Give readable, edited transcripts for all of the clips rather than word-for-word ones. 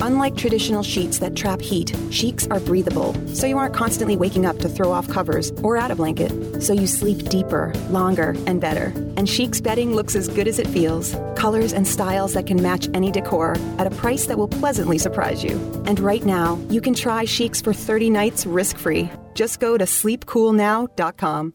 Unlike traditional sheets that trap heat, SHEEX are breathable, so you aren't constantly waking up to throw off covers or add a blanket, so you sleep deeper, longer, and better. And SHEEX bedding looks as good as it feels. Colors and styles that can match any decor at a price that will pleasantly surprise you. And right now, you can try SHEEX for 30 nights risk-free. Just go to sleepcoolnow.com.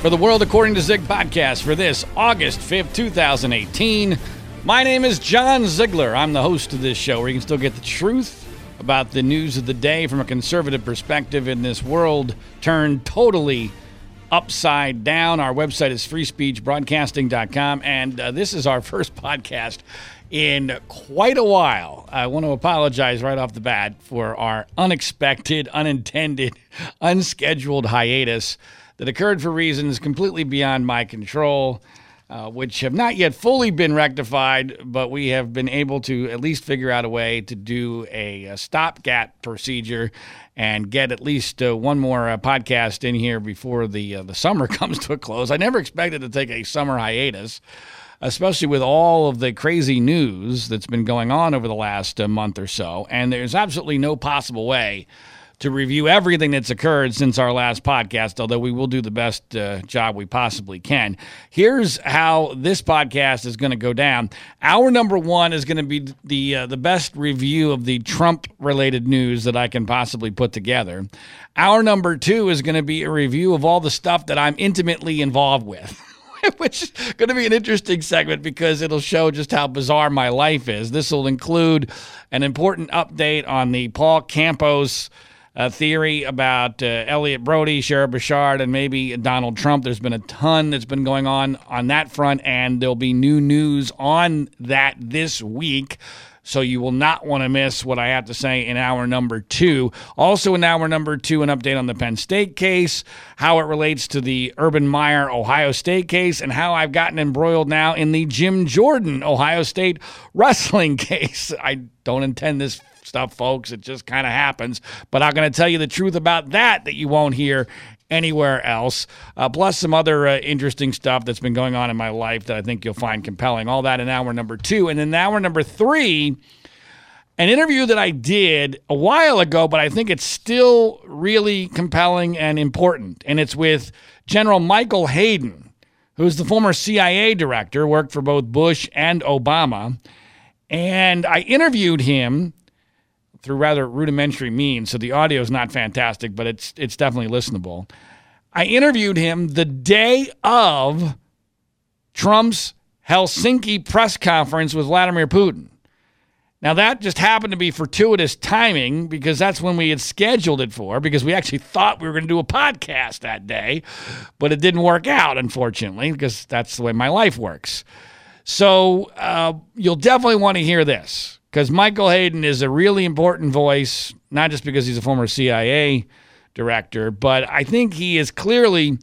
for the World According to Zig podcast for this August 5th, 2018. My name is John Ziegler. I'm the host of this show where you can still get the truth about the news of the day from a conservative perspective in this world turned totally upside down. Our website is freespeechbroadcasting.com, and this is our first podcast in quite a while. I want to apologize right off the bat for our unexpected, unintended, unscheduled hiatus that occurred for reasons completely beyond my control, which have not yet fully been rectified, but we have been able to at least figure out a way to do a stopgap procedure and get at least one more podcast in here before the summer comes to a close. I never expected to take a summer hiatus, especially with all of the crazy news that's been going on over the last month or so, and there's absolutely no possible way to review everything that's occurred since our last podcast, although we will do the best job we possibly can. Here's how this podcast is going to go down. Hour number one is going to be the best review of the Trump-related news that I can possibly put together. Hour number two is going to be a review of all the stuff that I'm intimately involved with, which is going to be an interesting segment because it'll show just how bizarre my life is. This will include an important update on the Paul Campos theory about Elliot Brody, Sheriff Bouchard, and maybe Donald Trump. There's been a ton that's been going on that front, and there'll be new news on that this week. So you will not want to miss what I have to say in hour number two. Also in hour number two, an update on the Penn State case, how it relates to the Urban Meyer Ohio State case, and how I've gotten embroiled now in the Jim Jordan Ohio State wrestling case. I don't intend this stuff, folks. It just kind of happens. But I'm going to tell you the truth about that you won't hear anywhere else, plus some other interesting stuff that's been going on in my life that I think you'll find compelling. All that in hour number two. And in hour number three, an interview that I did a while ago, but I think it's still really compelling and important. And it's with General Michael Hayden, who's the former CIA director, worked for both Bush and Obama. And I interviewed him through rather rudimentary means, so the audio is not fantastic, but it's definitely listenable. I interviewed him the day of Trump's Helsinki press conference with Vladimir Putin. Now, that just happened to be fortuitous timing because that's when we had scheduled it for, because we actually thought we were going to do a podcast that day, but it didn't work out, unfortunately, because that's the way my life works. So you'll definitely want to hear this, because Michael Hayden is a really important voice, not just because he's a former CIA director, but I think he is clearly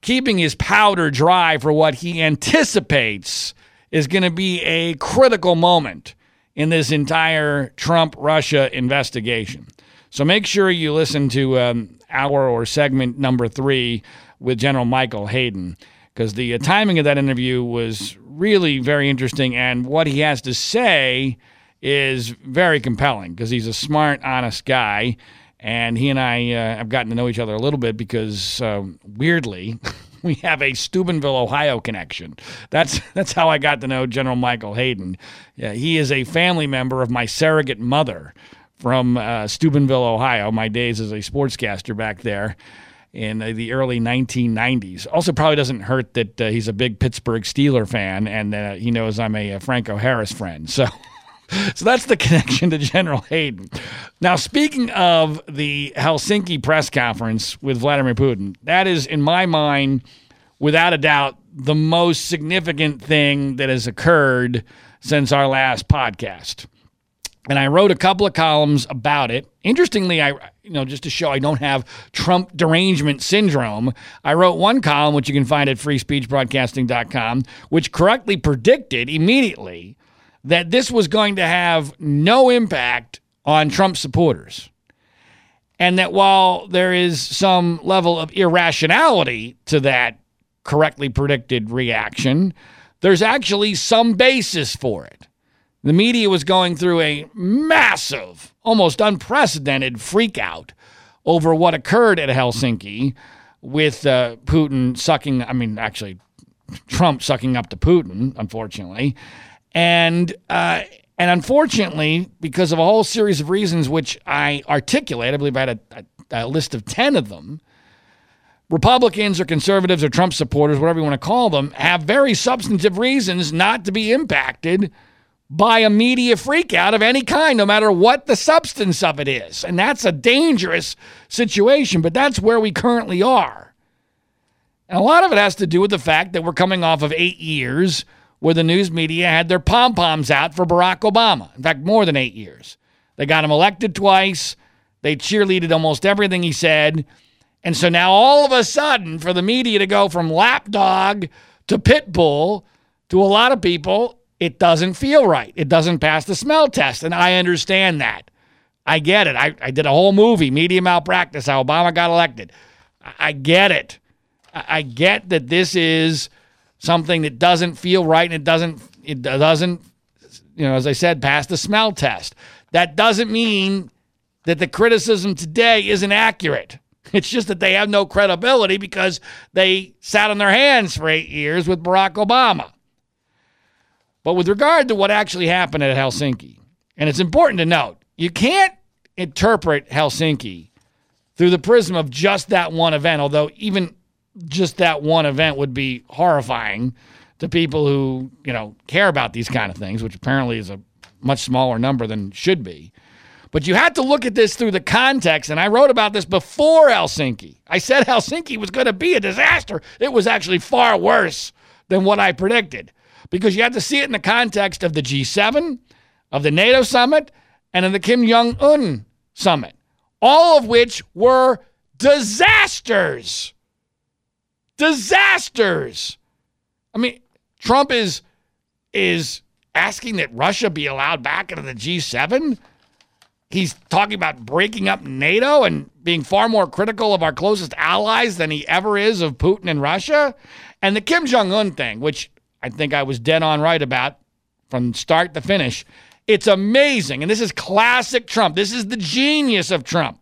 keeping his powder dry for what he anticipates is going to be a critical moment in this entire Trump-Russia investigation. So make sure you listen to hour or segment number three with General Michael Hayden, because the timing of that interview was really very interesting, and what he has to say is very compelling because he's a smart, honest guy, and he and I have gotten to know each other a little bit because, weirdly, we have a Steubenville, Ohio connection. That's how I got to know General Michael Hayden. Yeah, he is a family member of my surrogate mother from Steubenville, Ohio, my days as a sportscaster back there in the early 1990s. Also probably doesn't hurt that he's a big Pittsburgh Steeler fan, and he knows I'm a Franco Harris friend. So that's the connection to General Hayden. Now, speaking of the Helsinki press conference with Vladimir Putin, that is, in my mind, without a doubt, the most significant thing that has occurred since our last podcast. And I wrote a couple of columns about it. Interestingly, just to show I don't have Trump derangement syndrome, I wrote one column, which you can find at freespeechbroadcasting.com, which correctly predicted immediately that this was going to have no impact on Trump supporters. And that while there is some level of irrationality to that correctly predicted reaction, there's actually some basis for it. The media was going through a massive, almost unprecedented freakout over what occurred at Helsinki with Putin Trump sucking up to Putin, unfortunately. And unfortunately, because of a whole series of reasons which I articulate, I believe I had a list of 10 of them, Republicans or conservatives or Trump supporters, whatever you want to call them, have very substantive reasons not to be impacted by a media freakout of any kind, no matter what the substance of it is. And that's a dangerous situation, but that's where we currently are. And a lot of it has to do with the fact that we're coming off of 8 years where the news media had their pom-poms out for Barack Obama. In fact, more than 8 years. They got him elected twice. They cheerleaded almost everything he said. And so now all of a sudden, for the media to go from lapdog to pit bull, to a lot of people, it doesn't feel right. It doesn't pass the smell test, and I understand that. I get it. I did a whole movie, Media Malpractice, how Obama got elected. I get it. I get that this is something that doesn't feel right, and it doesn't, as I said, pass the smell test. That doesn't mean that the criticism today isn't accurate. It's just that they have no credibility because they sat on their hands for 8 years with Barack Obama. But with regard to what actually happened at Helsinki, and it's important to note, you can't interpret Helsinki through the prism of just that one event, although even just that one event would be horrifying to people who, care about these kind of things, which apparently is a much smaller number than should be. But you had to look at this through the context, and I wrote about this before Helsinki. I said Helsinki was going to be a disaster. It was actually far worse than what I predicted, because you have to see it in the context of the G7, of the NATO summit, and of the Kim Jong-un summit, all of which were disasters. Disasters. I mean, Trump is asking that Russia be allowed back into the G7. He's talking about breaking up NATO and being far more critical of our closest allies than he ever is of Putin and Russia. And the Kim Jong-un thing, which I think I was dead on right about from start to finish. It's amazing. And this is classic Trump. This is the genius of Trump.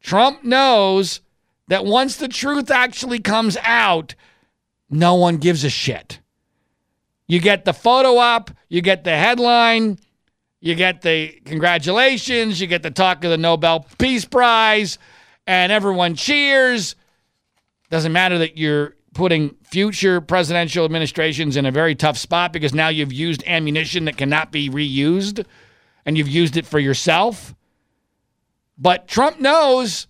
Trump knows that once the truth actually comes out, no one gives a shit. You get the photo op, you get the headline, you get the congratulations, you get the talk of the Nobel Peace Prize, and everyone cheers. Doesn't matter that you're putting future presidential administrations in a very tough spot, because now you've used ammunition that cannot be reused, and you've used it for yourself. But Trump knows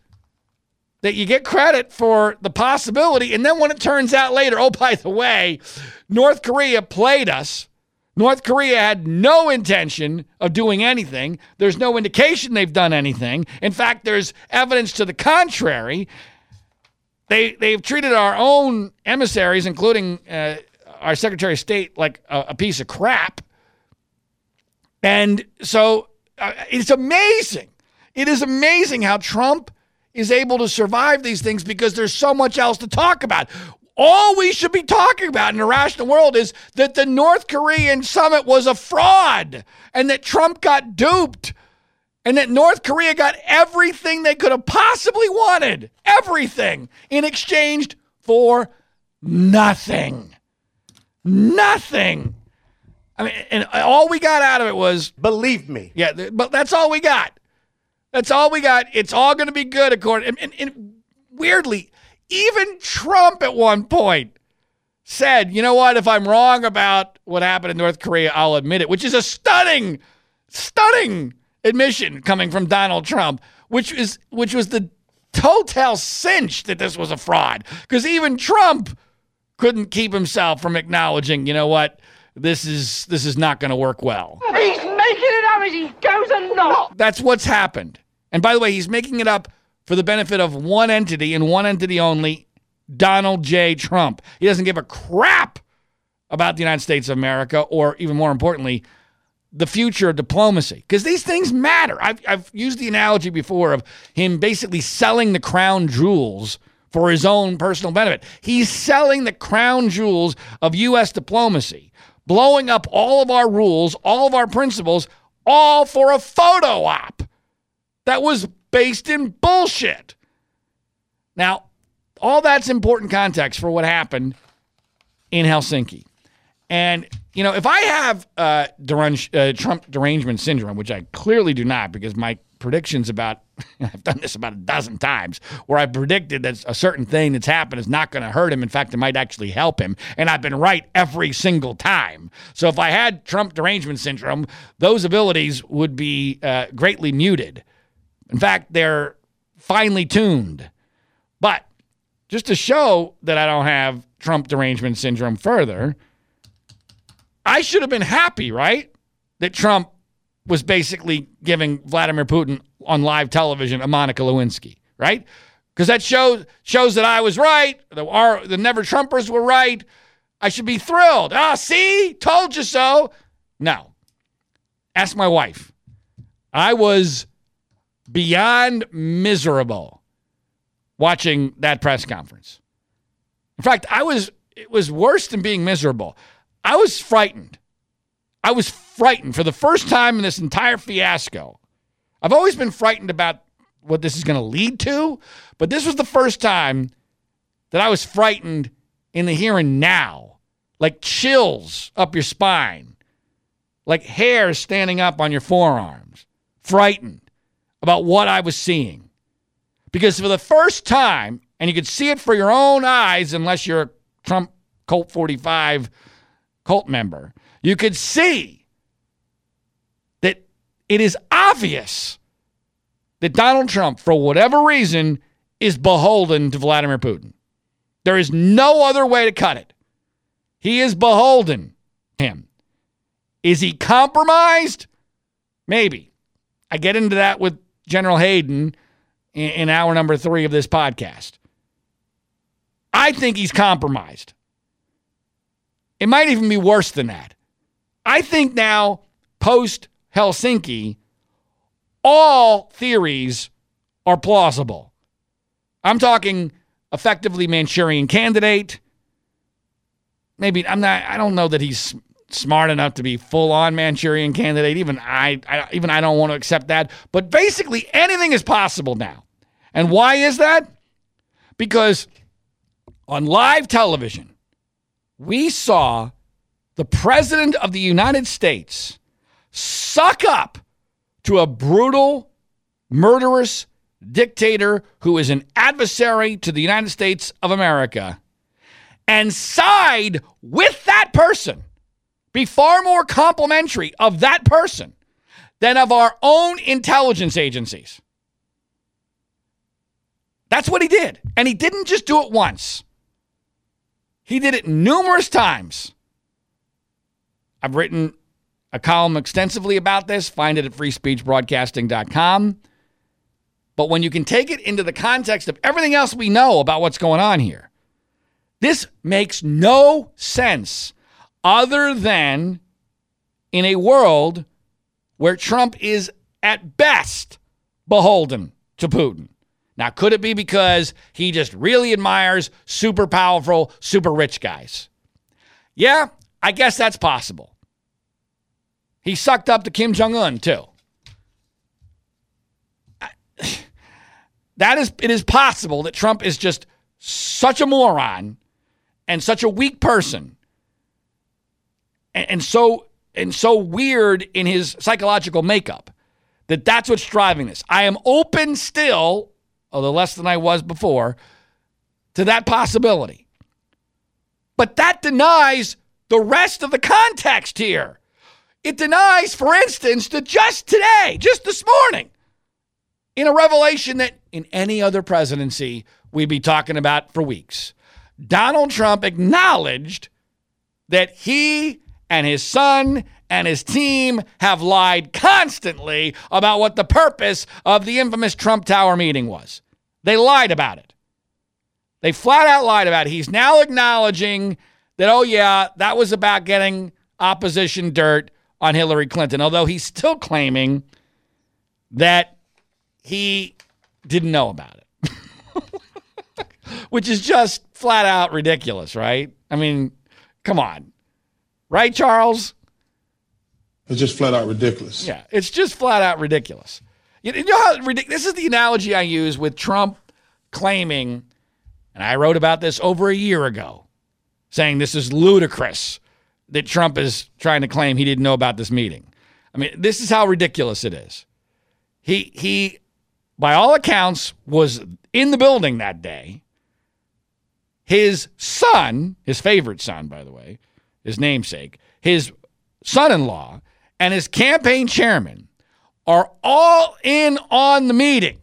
that you get credit for the possibility, and then when it turns out later, oh, by the way, North Korea played us. North Korea had no intention of doing anything. There's no indication they've done anything. In fact, there's evidence to the contrary. They've treated our own emissaries, including our Secretary of State, like a piece of crap. And so it's amazing. It is amazing how Trump is able to survive these things, because there's so much else to talk about. All we should be talking about in a rational world is that the North Korean summit was a fraud, and that Trump got duped, and that North Korea got everything they could have possibly wanted, everything, in exchange for nothing. Nothing. I mean, and all we got out of it was... believe me. Yeah, but that's all we got. That's all we got. It's all going to be good, according. And weirdly, even Trump at one point said, you know what, if I'm wrong about what happened in North Korea, I'll admit it, which is a stunning, stunning admission coming from Donald Trump, which was the total cinch that this was a fraud, because even Trump couldn't keep himself from acknowledging, you know what, this is not going to work well. He's making it up as he goes along. That's what's happened. And by the way, he's making it up for the benefit of one entity and one entity only, Donald J. Trump. He doesn't give a crap about the United States of America, or even more importantly, the future of diplomacy, because these things matter. I've used the analogy before of him basically selling the crown jewels for his own personal benefit. He's selling the crown jewels of U.S. diplomacy, blowing up all of our rules, all of our principles, all for a photo op that was based in bullshit. Now, all that's important context for what happened in Helsinki. And, you know, if I have Trump derangement syndrome, which I clearly do not, because my predictions about, I've done this about a dozen times, where I predicted that a certain thing that's happened is not going to hurt him. In fact, it might actually help him. And I've been right every single time. So if I had Trump derangement syndrome, those abilities would be greatly muted. In fact, they're finely tuned. But just to show that I don't have Trump derangement syndrome further, I should have been happy, right, that Trump was basically giving Vladimir Putin on live television a Monica Lewinsky, right? Because that shows that I was right, the Never Trumpers were right. I should be thrilled. Ah, see? Told you so. No. Ask my wife. I was beyond miserable watching that press conference. In fact, it was worse than being miserable. I was frightened. I was frightened for the first time in this entire fiasco. I've always been frightened about what this is going to lead to, but this was the first time that I was frightened in the here and now, like chills up your spine, like hair standing up on your forearms, frightened about what I was seeing. Because for the first time, and you could see it for your own eyes, unless you're a Trump Colt 45 cult member, you could see that it is obvious that Donald Trump, for whatever reason, is beholden to Vladimir Putin. There is no other way to cut it. He is beholden to him. Is he compromised? Maybe. I get into that with General Hayden in hour number 3 of this podcast. I think he's compromised. It might even be worse than that. I think now, post-Helsinki, all theories are plausible. I'm talking effectively Manchurian Candidate. Maybe I don't know that he's smart enough to be full-on Manchurian Candidate. Even I don't want to accept that. But basically, anything is possible now. And why is that? Because on live television, we saw the president of the United States suck up to a brutal, murderous dictator who is an adversary to the United States of America, and side with that person, be far more complimentary of that person than of our own intelligence agencies. That's what he did. And he didn't just do it once. He did it numerous times. I've written a column extensively about this. Find it at freespeechbroadcasting.com. But when you can take it into the context of everything else we know about what's going on here, this makes no sense other than in a world where Trump is at best beholden to Putin. Now, could it be because he just really admires super powerful, super rich guys? Yeah, I guess that's possible. He sucked up to Kim Jong-un, too. It is possible that Trump is just such a moron and such a weak person and so weird in his psychological makeup that that's what's driving this. I am open still, although less than I was before, to that possibility. But that denies the rest of the context here. It denies, for instance, that just today, just this morning, in a revelation that in any other presidency we'd be talking about for weeks, Donald Trump acknowledged that he and his son and his team have lied constantly about what the purpose of the infamous Trump Tower meeting was. They lied about it. They flat out lied about it. He's now acknowledging that, oh yeah, that was about getting opposition dirt on Hillary Clinton, although he's still claiming that he didn't know about it, which is just flat out ridiculous, right? I mean, come on. Right, Charles? It's just flat out ridiculous. Yeah, it's just flat out ridiculous. You know how ridiculous? This is the analogy I use with Trump claiming, and I wrote about this over a year ago, saying this is ludicrous that Trump is trying to claim he didn't know about this meeting. I mean, this is how ridiculous it is. He by all accounts, was in the building that day. His son, his favorite son, by the way, his namesake, his son-in-law, and his campaign chairman are all in on the meeting.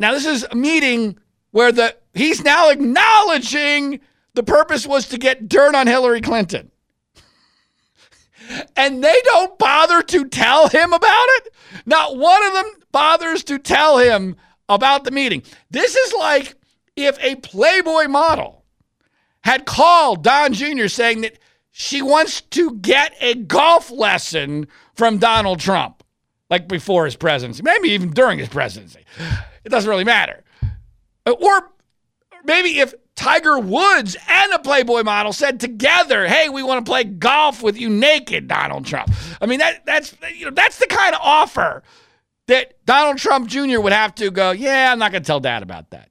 Now, this is a meeting where he's now acknowledging the purpose was to get dirt on Hillary Clinton. And they don't bother to tell him about it? Not one of them bothers to tell him about the meeting. This is like if a Playboy model had called Don Jr. saying that she wants to get a golf lesson from Donald Trump, like before his presidency, maybe even during his presidency. It doesn't really matter. Or maybe if Tiger Woods and a Playboy model said together, hey, we want to play golf with you naked, Donald Trump. I mean, that's the kind of offer that Donald Trump Jr. would have to go, yeah, I'm not going to tell Dad about that.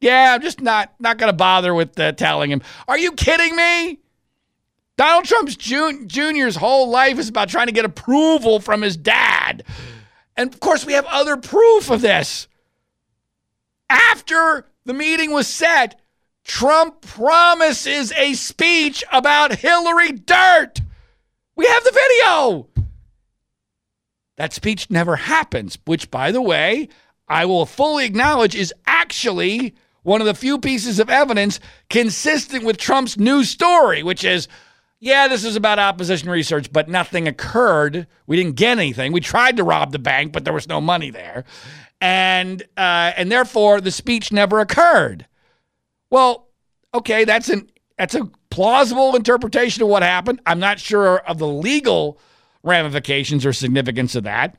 Yeah, I'm just not going to bother with telling him. Are you kidding me? Donald Trump's Jr.'s whole life is about trying to get approval from his dad. And, of course, we have other proof of this. After the meeting was set, Trump promises a speech about Hillary dirt. We have the video. That speech never happens, which, by the way, I will fully acknowledge is actually one of the few pieces of evidence consistent with Trump's new story, which is, yeah, this is about opposition research, but nothing occurred. We didn't get anything. We tried to rob the bank, but there was no money there. And therefore, the speech never occurred. Well, okay, that's a plausible interpretation of what happened. I'm not sure of the legal ramifications or significance of that.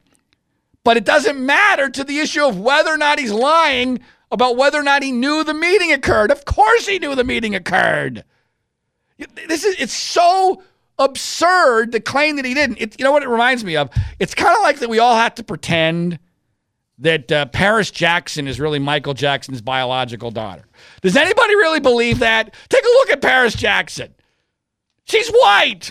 But it doesn't matter to the issue of whether or not he's lying about whether or not he knew the meeting occurred. Of course he knew the meeting occurred. It's so absurd to claim that he didn't. You know what it reminds me of? It's kind of like that we all have to pretend that Paris Jackson is really Michael Jackson's biological daughter. Does anybody really believe that? Take a look at Paris Jackson. She's white.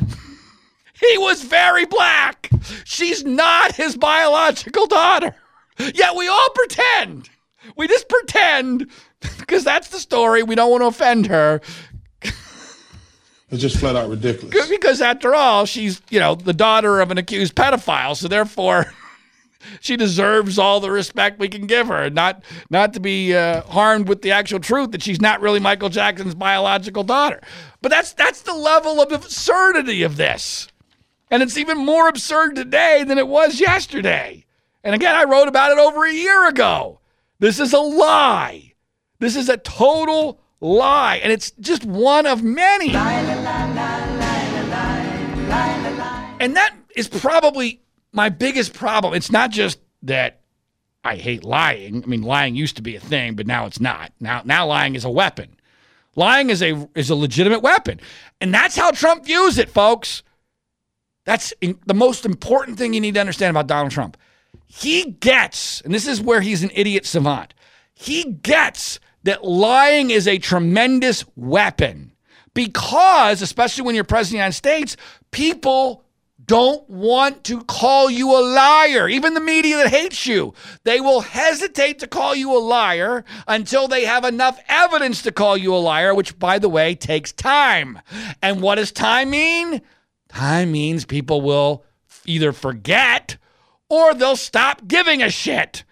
He was very black. She's not his biological daughter. Yet we all pretend. We just pretend because that's the story. We don't want to offend her. It's just flat out ridiculous. Because after all, she's, the daughter of an accused pedophile. So therefore, she deserves all the respect we can give her, not to be harmed with the actual truth that she's not really Michael Jackson's biological daughter. But that's the level of absurdity of this. And it's even more absurd today than it was yesterday. And again, I wrote about it over a year ago. This is a lie. This is a total lie, and it's just one of many. And that is probably my biggest problem. It's not just that I hate lying. I mean, lying used to be a thing, but now it's not. Now lying is a weapon. Lying is a legitimate weapon, and that's how Trump views it, folks. That's the most important thing you need to understand about Donald Trump. He gets, and this is where he's an idiot savant, he gets that lying is a tremendous weapon because, especially when you're president of the United States, people don't want to call you a liar. Even the media that hates you, they will hesitate to call you a liar until they have enough evidence to call you a liar, which, by the way, takes time. And what does time mean? Time means people will either forget or they'll stop giving a shit.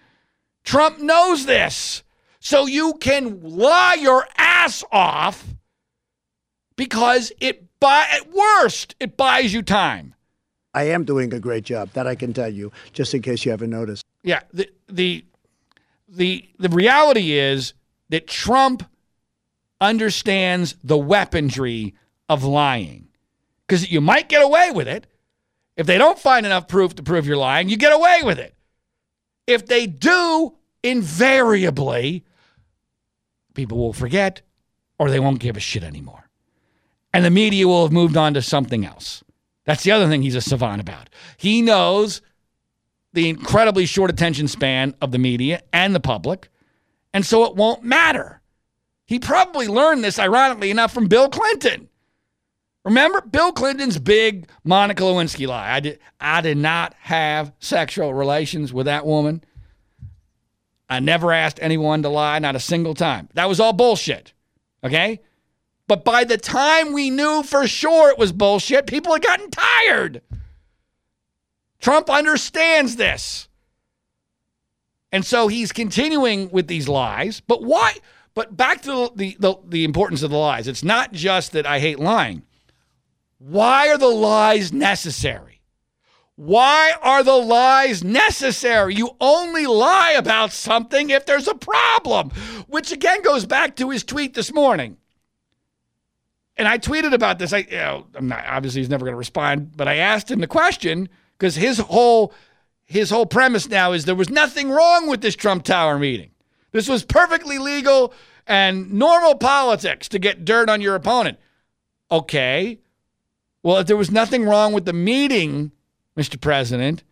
Trump knows this. So you can lie your ass off because at worst, it buys you time. I am doing a great job, that I can tell you, just in case you haven't noticed. Yeah, the reality is that Trump understands the weaponry of lying, because you might get away with it. If they don't find enough proof to prove you're lying, you get away with it. If they do, invariably, people will forget or they won't give a shit anymore. And the media will have moved on to something else. That's the other thing he's a savant about. He knows the incredibly short attention span of the media and the public, and so it won't matter. He probably learned this, ironically enough, from Bill Clinton. Remember Bill Clinton's big Monica Lewinsky lie? I did not have sexual relations with that woman. I never asked anyone to lie, not a single time. That was all bullshit, okay? But by the time we knew for sure it was bullshit, people had gotten tired. Trump understands this. And so he's continuing with these lies. But why? But back to the importance of the lies. It's not just that I hate lying. Why are the lies necessary? Why are the lies necessary? You only lie about something if there's a problem, which again goes back to his tweet this morning. And I tweeted about this. Obviously he's never going to respond, but I asked him the question because his whole premise now is there was nothing wrong with this Trump Tower meeting. This was perfectly legal and normal politics to get dirt on your opponent. Okay. Well, if there was nothing wrong with the meeting, Mr. President,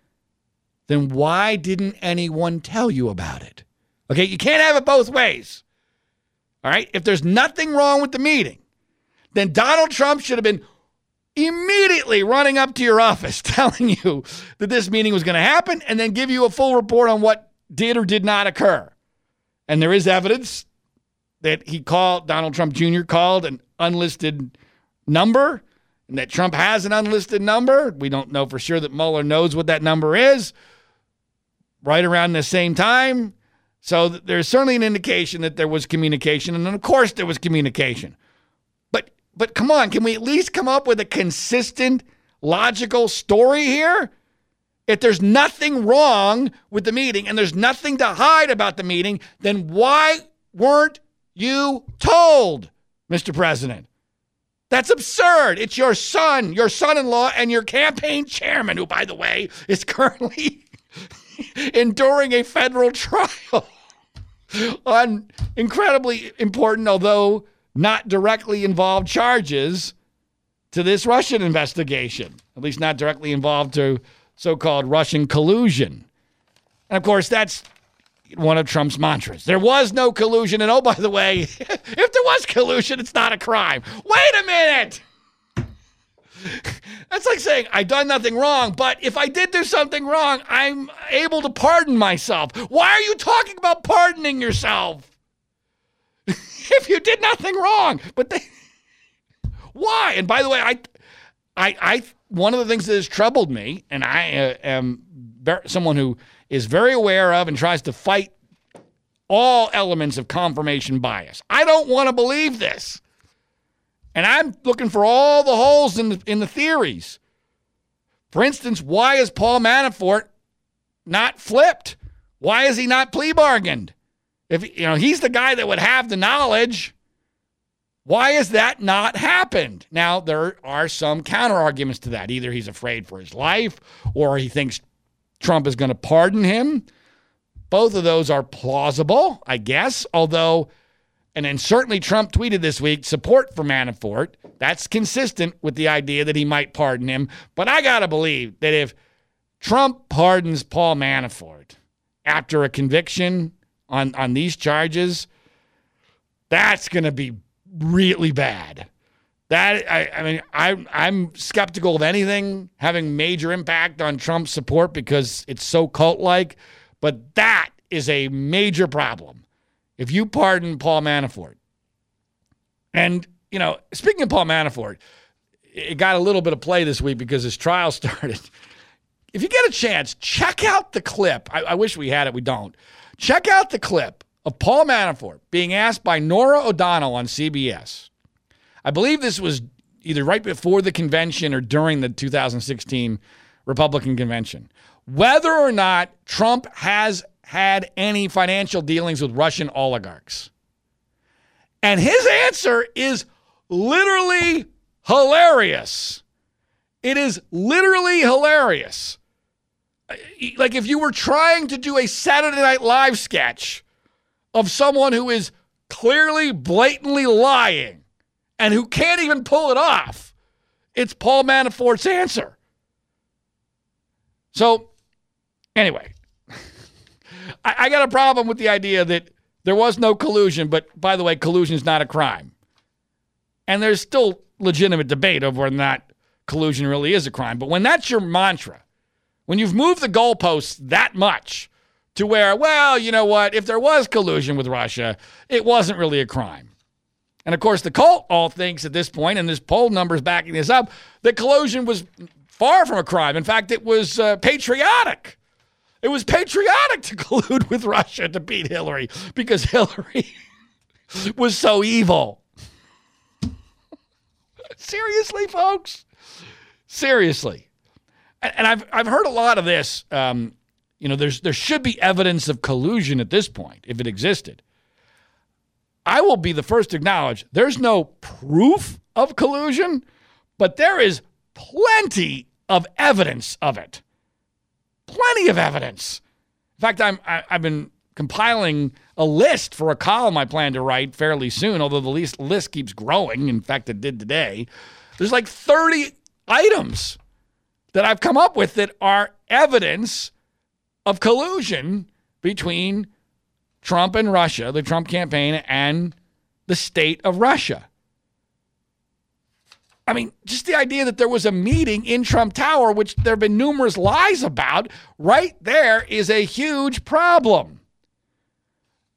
then why didn't anyone tell you about it? Okay. You can't have it both ways. All right. If there's nothing wrong with the meeting, then Donald Trump should have been immediately running up to your office telling you that this meeting was going to happen and then give you a full report on what did or did not occur. And there is evidence that Donald Trump Jr. called an unlisted number and that Trump has an unlisted number. We don't know for sure that Mueller knows what that number is right around the same time. So there's certainly an indication that there was communication. And then, of course, there was communication. But come on, can we at least come up with a consistent, logical story here? If there's nothing wrong with the meeting and there's nothing to hide about the meeting, then why weren't you told, Mr. President? That's absurd. It's your son, your son-in-law, and your campaign chairman, who, by the way, is currently enduring a federal trial on incredibly important, although not directly involved charges to this Russian investigation, at least not directly involved to so-called Russian collusion. And, of course, that's one of Trump's mantras. There was no collusion. And, oh, by the way, if there was collusion, it's not a crime. Wait a minute. That's like saying I've done nothing wrong, but if I did do something wrong, I'm able to pardon myself. Why are you talking about pardoning yourself? If you did nothing wrong, but why? And by the way, I one of the things that has troubled me, and I am someone who is very aware of and tries to fight all elements of confirmation bias. I don't want to believe this, and I'm looking for all the holes in the theories. For instance, why is Paul Manafort not flipped? Why is he not plea bargained? If he's the guy that would have the knowledge, why has that not happened? Now, there are some counterarguments to that. Either he's afraid for his life or he thinks Trump is going to pardon him. Both of those are plausible, I guess, although, and then certainly Trump tweeted this week, support for Manafort. That's consistent with the idea that he might pardon him. But I got to believe that if Trump pardons Paul Manafort after a conviction on these charges, that's going to be really bad. That I'm skeptical of anything having major impact on Trump's support because it's so cult-like, but that is a major problem. If you pardon Paul Manafort, and you know, speaking of Paul Manafort, it got a little bit of play this week because his trial started. If you get a chance, check out the clip. I wish we had it. We don't. Check out the clip of Paul Manafort being asked by Norah O'Donnell on CBS. I believe this was either right before the convention or during the 2016 Republican convention, whether or not Trump has had any financial dealings with Russian oligarchs. And his answer is literally hilarious. It is literally hilarious. Like if you were trying to do a Saturday Night Live sketch of someone who is clearly, blatantly lying and who can't even pull it off, it's Paul Manafort's answer. So, anyway, I got a problem with the idea that there was no collusion, but by the way, collusion is not a crime. And there's still legitimate debate over whether or not collusion really is a crime. But when that's your mantra, when you've moved the goalposts that much to where, well, you know what, if there was collusion with Russia, it wasn't really a crime. And of course, the cult all thinks at this point, and this poll number is backing this up, that collusion was far from a crime. In fact, it was patriotic. It was patriotic to collude with Russia to beat Hillary because Hillary was so evil. Seriously, folks? Seriously. And I've heard a lot of this. You know, there should be evidence of collusion at this point, if it existed. I will be the first to acknowledge there's no proof of collusion, but there is plenty of evidence of it. Plenty of evidence. In fact, I've been compiling a list for a column I plan to write fairly soon, although the list keeps growing. In fact, it did today. There's like 30 items that I've come up with that are evidence of collusion between Trump and Russia, the Trump campaign, and the state of Russia. I mean, just the idea that there was a meeting in Trump Tower, which there have been numerous lies about, right there is a huge problem.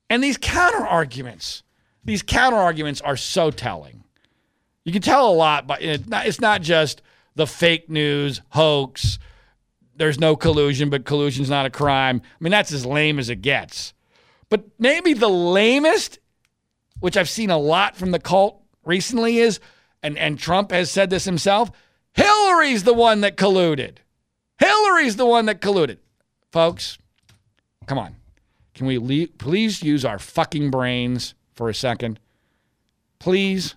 And these counter arguments are so telling. You can tell a lot, but it's not just the fake news, hoax, there's no collusion, but collusion's not a crime. I mean, that's as lame as it gets. But maybe the lamest, which I've seen a lot from the cult recently, is, and Trump has said this himself, Hillary's the one that colluded. Hillary's the one that colluded. Folks, come on. Can we please use our fucking brains for a second? Please.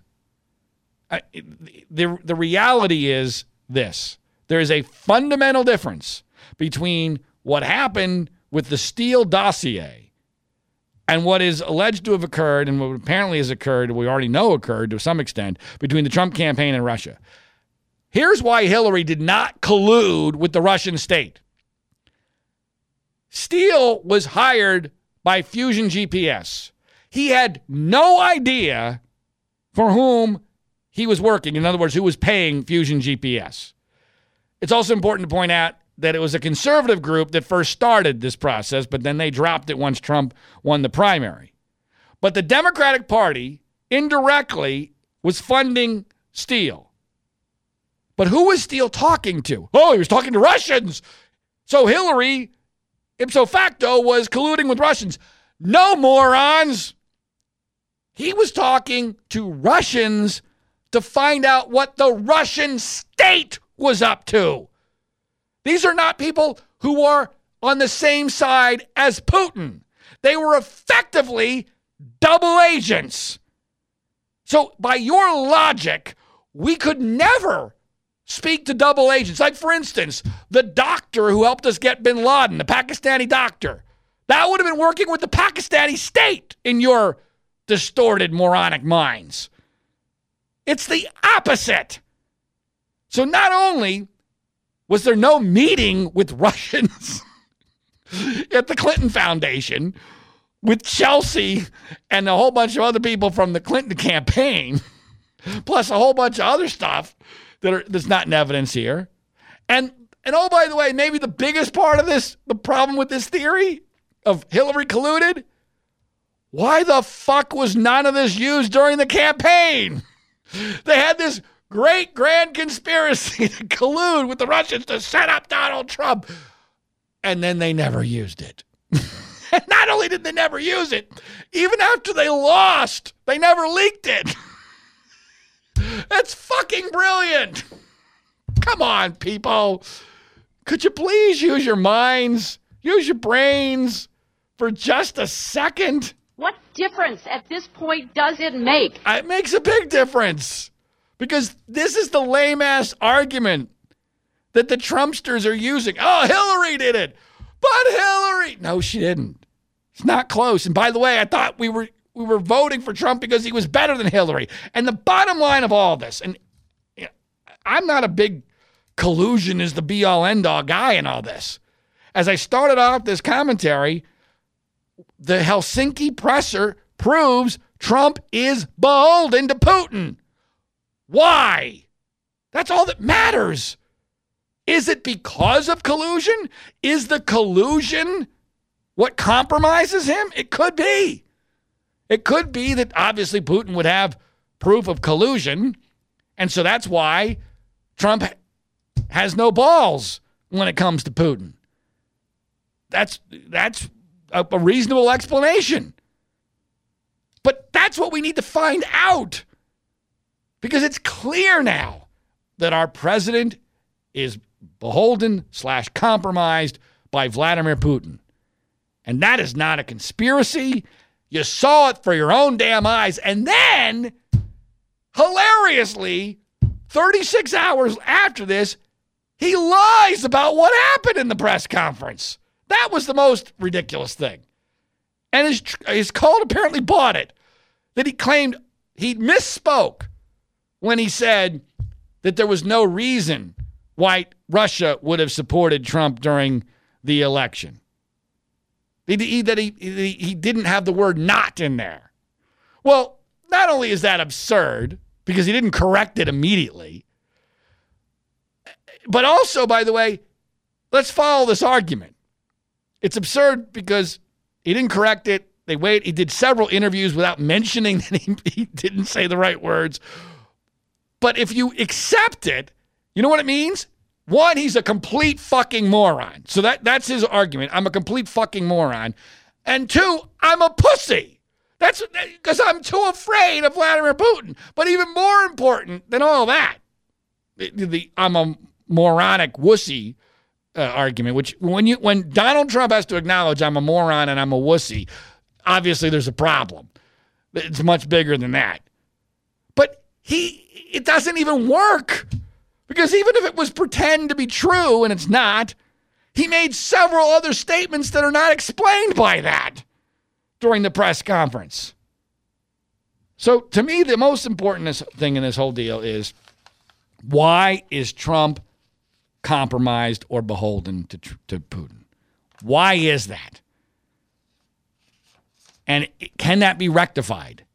The reality is this. There is a fundamental difference between what happened with the Steele dossier and what is alleged to have occurred and what apparently has occurred, we already know occurred to some extent, between the Trump campaign and Russia. Here's why Hillary did not collude with the Russian state. Steele was hired by Fusion GPS. He had no idea for whom he was working. In other words, who was paying Fusion GPS. It's also important to point out that it was a conservative group that first started this process, but then they dropped it once Trump won the primary. But the Democratic Party indirectly was funding Steele. But who was Steele talking to? Oh, he was talking to Russians. So Hillary, ipso facto, was colluding with Russians. No, morons. He was talking to Russians to find out what the Russian state was up to. These are not people who are on the same side as Putin. They were effectively double agents. So by your logic, we could never speak to double agents. Like, for instance, the doctor who helped us get bin Laden, the Pakistani doctor. That would have been working with the Pakistani state in your distorted, moronic minds. It's the opposite. So not only was there no meeting with Russians at the Clinton Foundation, with Chelsea and a whole bunch of other people from the Clinton campaign, plus a whole bunch of other stuff that's not in evidence here. And oh, by the way, maybe the biggest part of this, the problem with this theory of Hillary colluded, why the fuck was none of this used during the campaign? They had this great grand conspiracy to collude with the Russians to set up Donald Trump. And then they never used it. Not only did they never use it, even after they lost, they never leaked it. That's fucking brilliant. Come on, people. Could you please use your minds, use your brains for just a second? What difference at this point does it make? It makes a big difference, because this is the lame-ass argument that the Trumpsters are using. Oh, Hillary did it. But Hillary. No, she didn't. It's not close. And by the way, I thought we were voting for Trump because he was better than Hillary. And the bottom line of all this, and I'm not a big collusion is the be-all, end-all guy in all this. As I started off this commentary, the Helsinki presser proves Trump is beholden to Putin. Why? That's all that matters. Is it because of collusion? Is the collusion what compromises him? It could be. It could be that obviously Putin would have proof of collusion, and so that's why Trump has no balls when it comes to Putin. That's a reasonable explanation. But that's what we need to find out, because it's clear now that our president is beholden / compromised by Vladimir Putin. And that is not a conspiracy. You saw it for your own damn eyes. And then, hilariously, 36 hours after this, he lies about what happened in the press conference. That was the most ridiculous thing. And his cult apparently bought it, that he claimed he misspoke when he said that there was no reason why Russia would have supported Trump during the election. He didn't have the word not in there. Well, not only is that absurd, because he didn't correct it immediately, but also, by the way, let's follow this argument. It's absurd because he didn't correct it. They wait. He did several interviews without mentioning that he didn't say the right words. But if you accept it, you know what it means? One, he's a complete fucking moron. So that's his argument. I'm a complete fucking moron. And two, I'm a pussy. That's because I'm too afraid of Vladimir Putin. But even more important than all that, the I'm a moronic wussy argument, which when Donald Trump has to acknowledge I'm a moron and I'm a wussy, obviously there's a problem. It's much bigger than that. But it doesn't even work. Because even if it was pretend to be true, and it's not, he made several other statements that are not explained by that during the press conference. So to me, the most important thing in this whole deal is, why is Trump compromised or beholden to Putin? Why is that? And can that be rectified?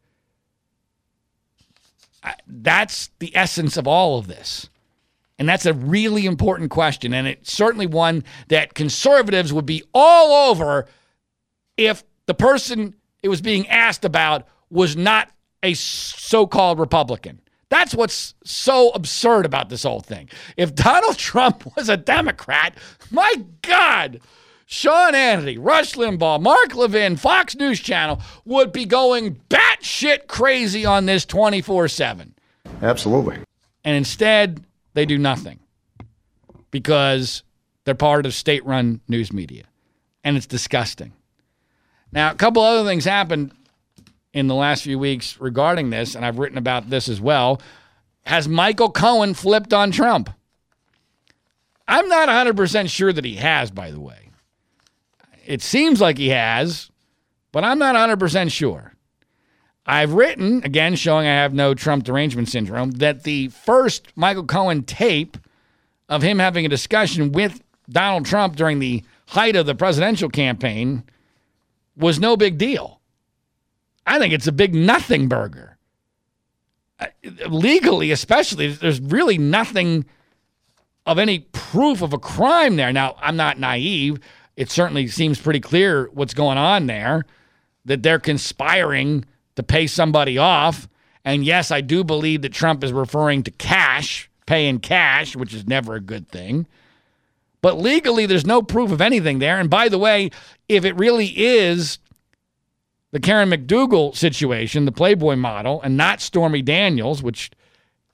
That's the essence of all of this. And that's a really important question, and it's certainly one that conservatives would be all over if the person it was being asked about was not a so-called Republican. That's what's so absurd about this whole thing. If Donald Trump was a Democrat, my God, Sean Hannity, Rush Limbaugh, Mark Levin, Fox News Channel would be going batshit crazy on this 24/7. Absolutely. And instead, they do nothing because they're part of state-run news media, and it's disgusting. Now, a couple other things happened in the last few weeks regarding this, and I've written about this as well. Has Michael Cohen flipped on Trump? I'm not 100% sure that he has, by the way. It seems like he has, but I'm not 100% sure. I've written, again, showing I have no Trump derangement syndrome, that the first Michael Cohen tape of him having a discussion with Donald Trump during the height of the presidential campaign was no big deal. I think it's a big nothing burger. legally especially, there's really nothing of any proof of a crime there. Now, I'm not naive. It certainly seems pretty clear what's going on there, that they're conspiring to pay somebody off. And yes, I do believe that Trump is referring to cash, paying cash, which is never a good thing. But legally, there's no proof of anything there. And by the way, if it really is the Karen McDougal situation, the Playboy model, and not Stormy Daniels, which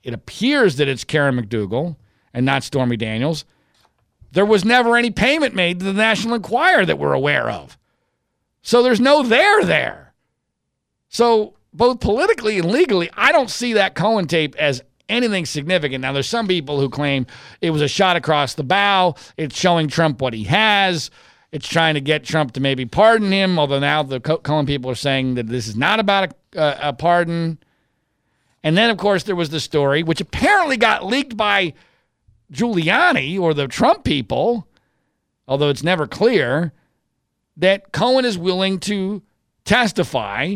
it appears that it's Karen McDougal and not Stormy Daniels, there was never any payment made to the National Enquirer that we're aware of. So there's no there there. So both politically and legally, I don't see that Cohen tape as anything significant. Now, there's some people who claim it was a shot across the bow. It's showing Trump what he has. It's trying to get Trump to maybe pardon him, although now the Cohen people are saying that this is not about a pardon. And then, of course, there was the story, which apparently got leaked by Giuliani or the Trump people, although it's never clear, that Cohen is willing to testify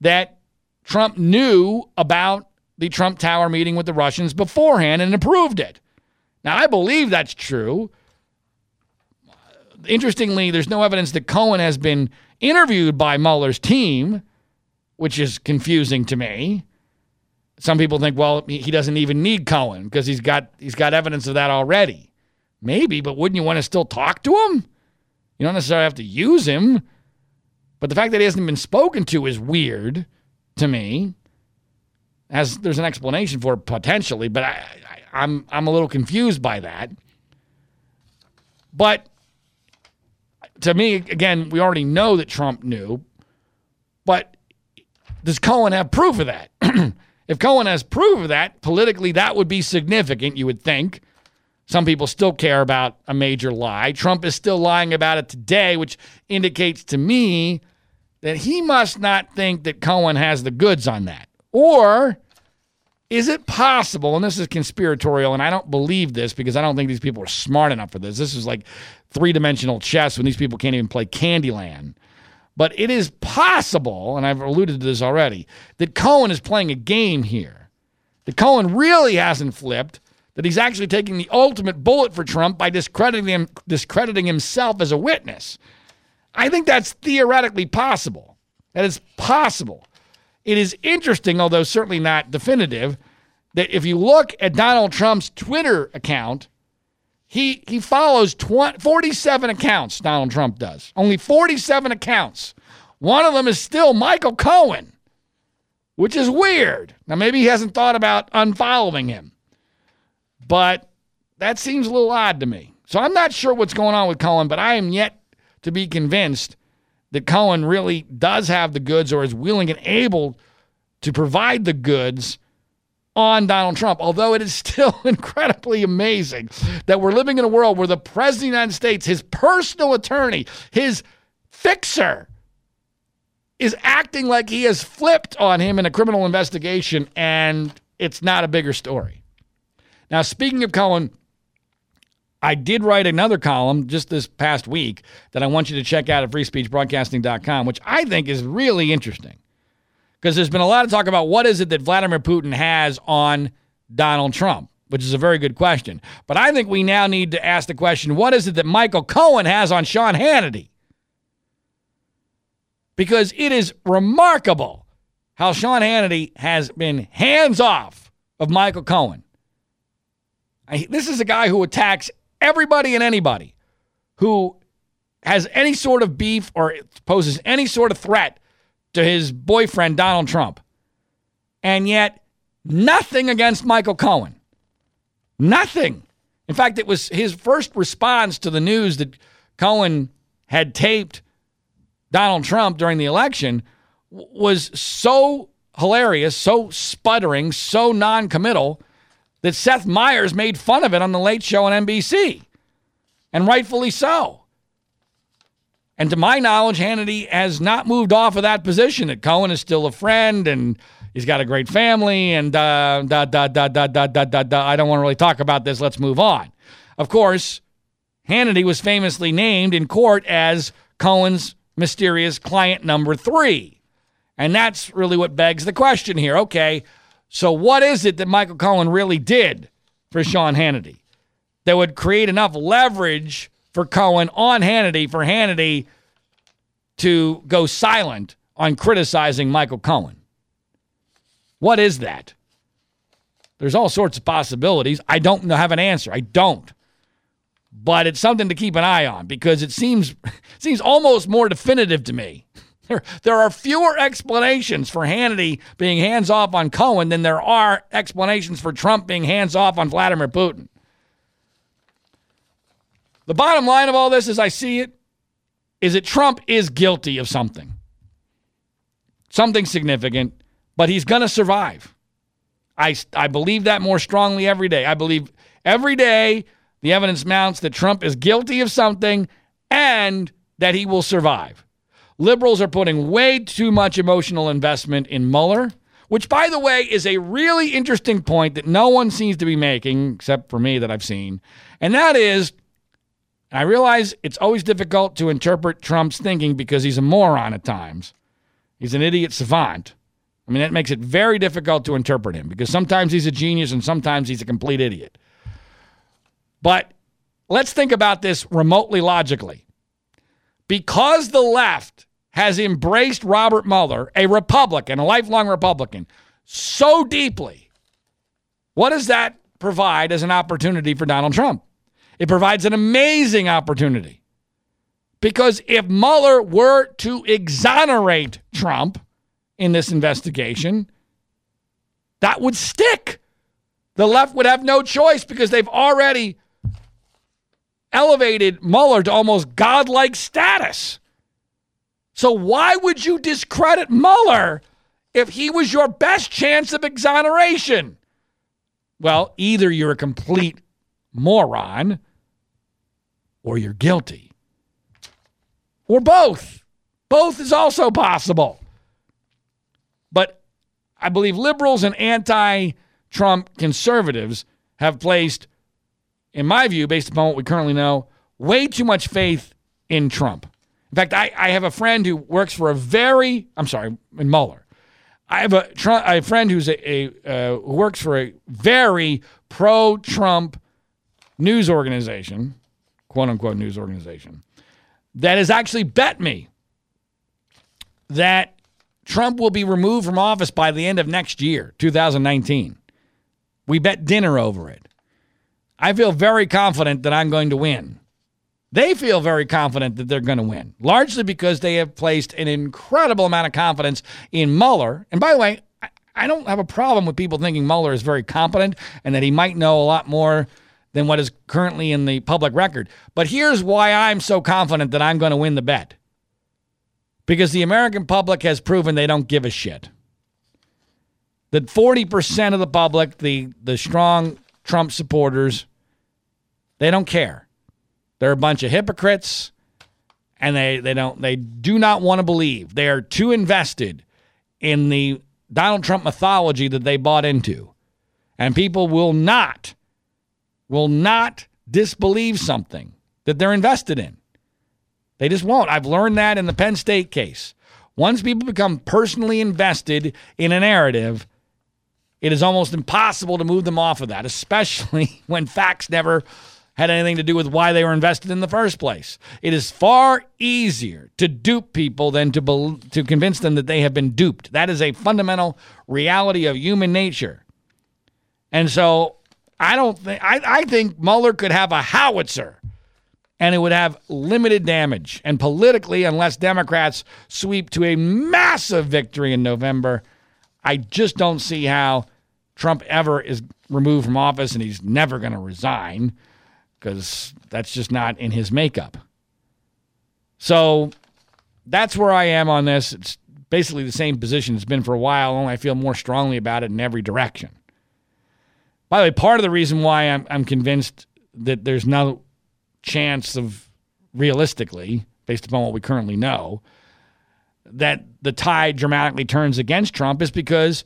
that Trump knew about the Trump Tower meeting with the Russians beforehand and approved it. Now, I believe that's true. Interestingly, there's no evidence that Cohen has been interviewed by Mueller's team, which is confusing to me. Some people think, well, he doesn't even need Cohen because he's got evidence of that already. Maybe, but wouldn't you want to still talk to him? You don't necessarily have to use him. But the fact that he hasn't been spoken to is weird to me. As there's an explanation for it potentially, but I'm a little confused by that. But to me, again, we already know that Trump knew, but does Cohen have proof of that? If Cohen has proof of that, politically that would be significant, you would think. Some people still care about a major lie. Trump is still lying about it today, which indicates to me that he must not think that Cohen has the goods on that. Or is it possible, and this is conspiratorial, and I don't believe this because I don't think these people are smart enough for this. This is like three-dimensional chess when these people can't even play Candyland. But it is possible, and I've alluded to this already, that Cohen is playing a game here. That Cohen really hasn't flipped, that he's actually taking the ultimate bullet for Trump by discrediting himself as a witness. I think that's theoretically possible. That is possible. It is interesting, although certainly not definitive, that if you look at Donald Trump's Twitter account, he follows 47 accounts, Donald Trump does. Only 47 accounts. One of them is still Michael Cohen, which is weird. Now, maybe he hasn't thought about unfollowing him, but that seems a little odd to me. So I'm not sure what's going on with Cohen, but I am yet to be convinced that Cohen really does have the goods or is willing and able to provide the goods on Donald Trump, although it is still incredibly amazing that we're living in a world where the President of the United States, his personal attorney, his fixer, is acting like he has flipped on him in a criminal investigation, and it's not a bigger story. Now, speaking of Cohen, I did write another column just this past week that I want you to check out at freespeechbroadcasting.com, which I think is really interesting because there's been a lot of talk about what is it that Vladimir Putin has on Donald Trump, which is a very good question. But I think we now need to ask the question, what is it that Michael Cohen has on Sean Hannity? Because it is remarkable how Sean Hannity has been hands off of Michael Cohen. This is a guy who attacks everybody and anybody who has any sort of beef or poses any sort of threat to his boyfriend, Donald Trump. And yet, nothing against Michael Cohen. Nothing. In fact, it was his first response to the news that Cohen had taped Donald Trump during the election was so hilarious, so sputtering, so non-committal that Seth Meyers made fun of it on The Late Show on NBC, and rightfully so. And to my knowledge, Hannity has not moved off of that position, that Cohen is still a friend, and he's got a great family, and I don't want to really talk about this, let's move on. Of course, Hannity was famously named in court as Cohen's mysterious client number 3. And that's really what begs the question here. Okay, So what is it that Michael Cohen really did for Sean Hannity that would create enough leverage for Cohen on Hannity for Hannity to go silent on criticizing Michael Cohen? What is that? There's all sorts of possibilities. I don't have an answer. I don't. But it's something to keep an eye on because it seems almost more definitive to me. There are fewer explanations for Hannity being hands-off on Cohen than there are explanations for Trump being hands-off on Vladimir Putin. The bottom line of all this, as I see it, is that Trump is guilty of something significant, but he's going to survive. I believe that more strongly every day. I believe every day the evidence mounts that Trump is guilty of something and that he will survive. Liberals are putting way too much emotional investment in Mueller, which, by the way, is a really interesting point that no one seems to be making, except for me that I've seen. And that is, I realize it's always difficult to interpret Trump's thinking because he's a moron at times. He's an idiot savant. I mean, that makes it very difficult to interpret him because sometimes he's a genius and sometimes he's a complete idiot. But let's think about this remotely logically. Because the left has embraced Robert Mueller, a Republican, a lifelong Republican, so deeply, what does that provide as an opportunity for Donald Trump? It provides an amazing opportunity. Because if Mueller were to exonerate Trump in this investigation, that would stick. The left would have no choice because they've already elevated Mueller to almost godlike status. So why would you discredit Mueller if he was your best chance of exoneration? Well, either you're a complete moron or you're guilty. Or both. Both is also possible. But I believe liberals and anti-Trump conservatives have placed, in my view, based upon what we currently know, way too much faith in Trump. In fact, I have a friend who works for in Mueller. I have a friend who's who works for a very pro-Trump news organization, quote-unquote news organization, that has actually bet me that Trump will be removed from office by the end of next year, 2019. We bet dinner over it. I feel very confident that I'm going to win. They feel very confident that they're going to win, largely because they have placed an incredible amount of confidence in Mueller. And by the way, I don't have a problem with people thinking Mueller is very competent and that he might know a lot more than what is currently in the public record. But here's why I'm so confident that I'm going to win the bet. Because the American public has proven they don't give a shit. That 40% of the public, the strong Trump supporters, they don't care. They're a bunch of hypocrites, and they do not want to believe. They are too invested in the Donald Trump mythology that they bought into. And people will not disbelieve something that they're invested in. They just won't. I've learned that in the Penn State case. Once people become personally invested in a narrative, it is almost impossible to move them off of that, especially when facts never had anything to do with why they were invested in the first place. It is far easier to dupe people than to convince them that they have been duped. That is a fundamental reality of human nature. And so I think Mueller could have a howitzer, and it would have limited damage. And politically, unless Democrats sweep to a massive victory in November, I just don't see how Trump ever is removed from office, and he's never going to resign because that's just not in his makeup. So that's where I am on this. It's basically the same position it's been for a while, only I feel more strongly about it in every direction. By the way, part of the reason why I'm convinced that there's no chance of, realistically, based upon what we currently know, that the tide dramatically turns against Trump is because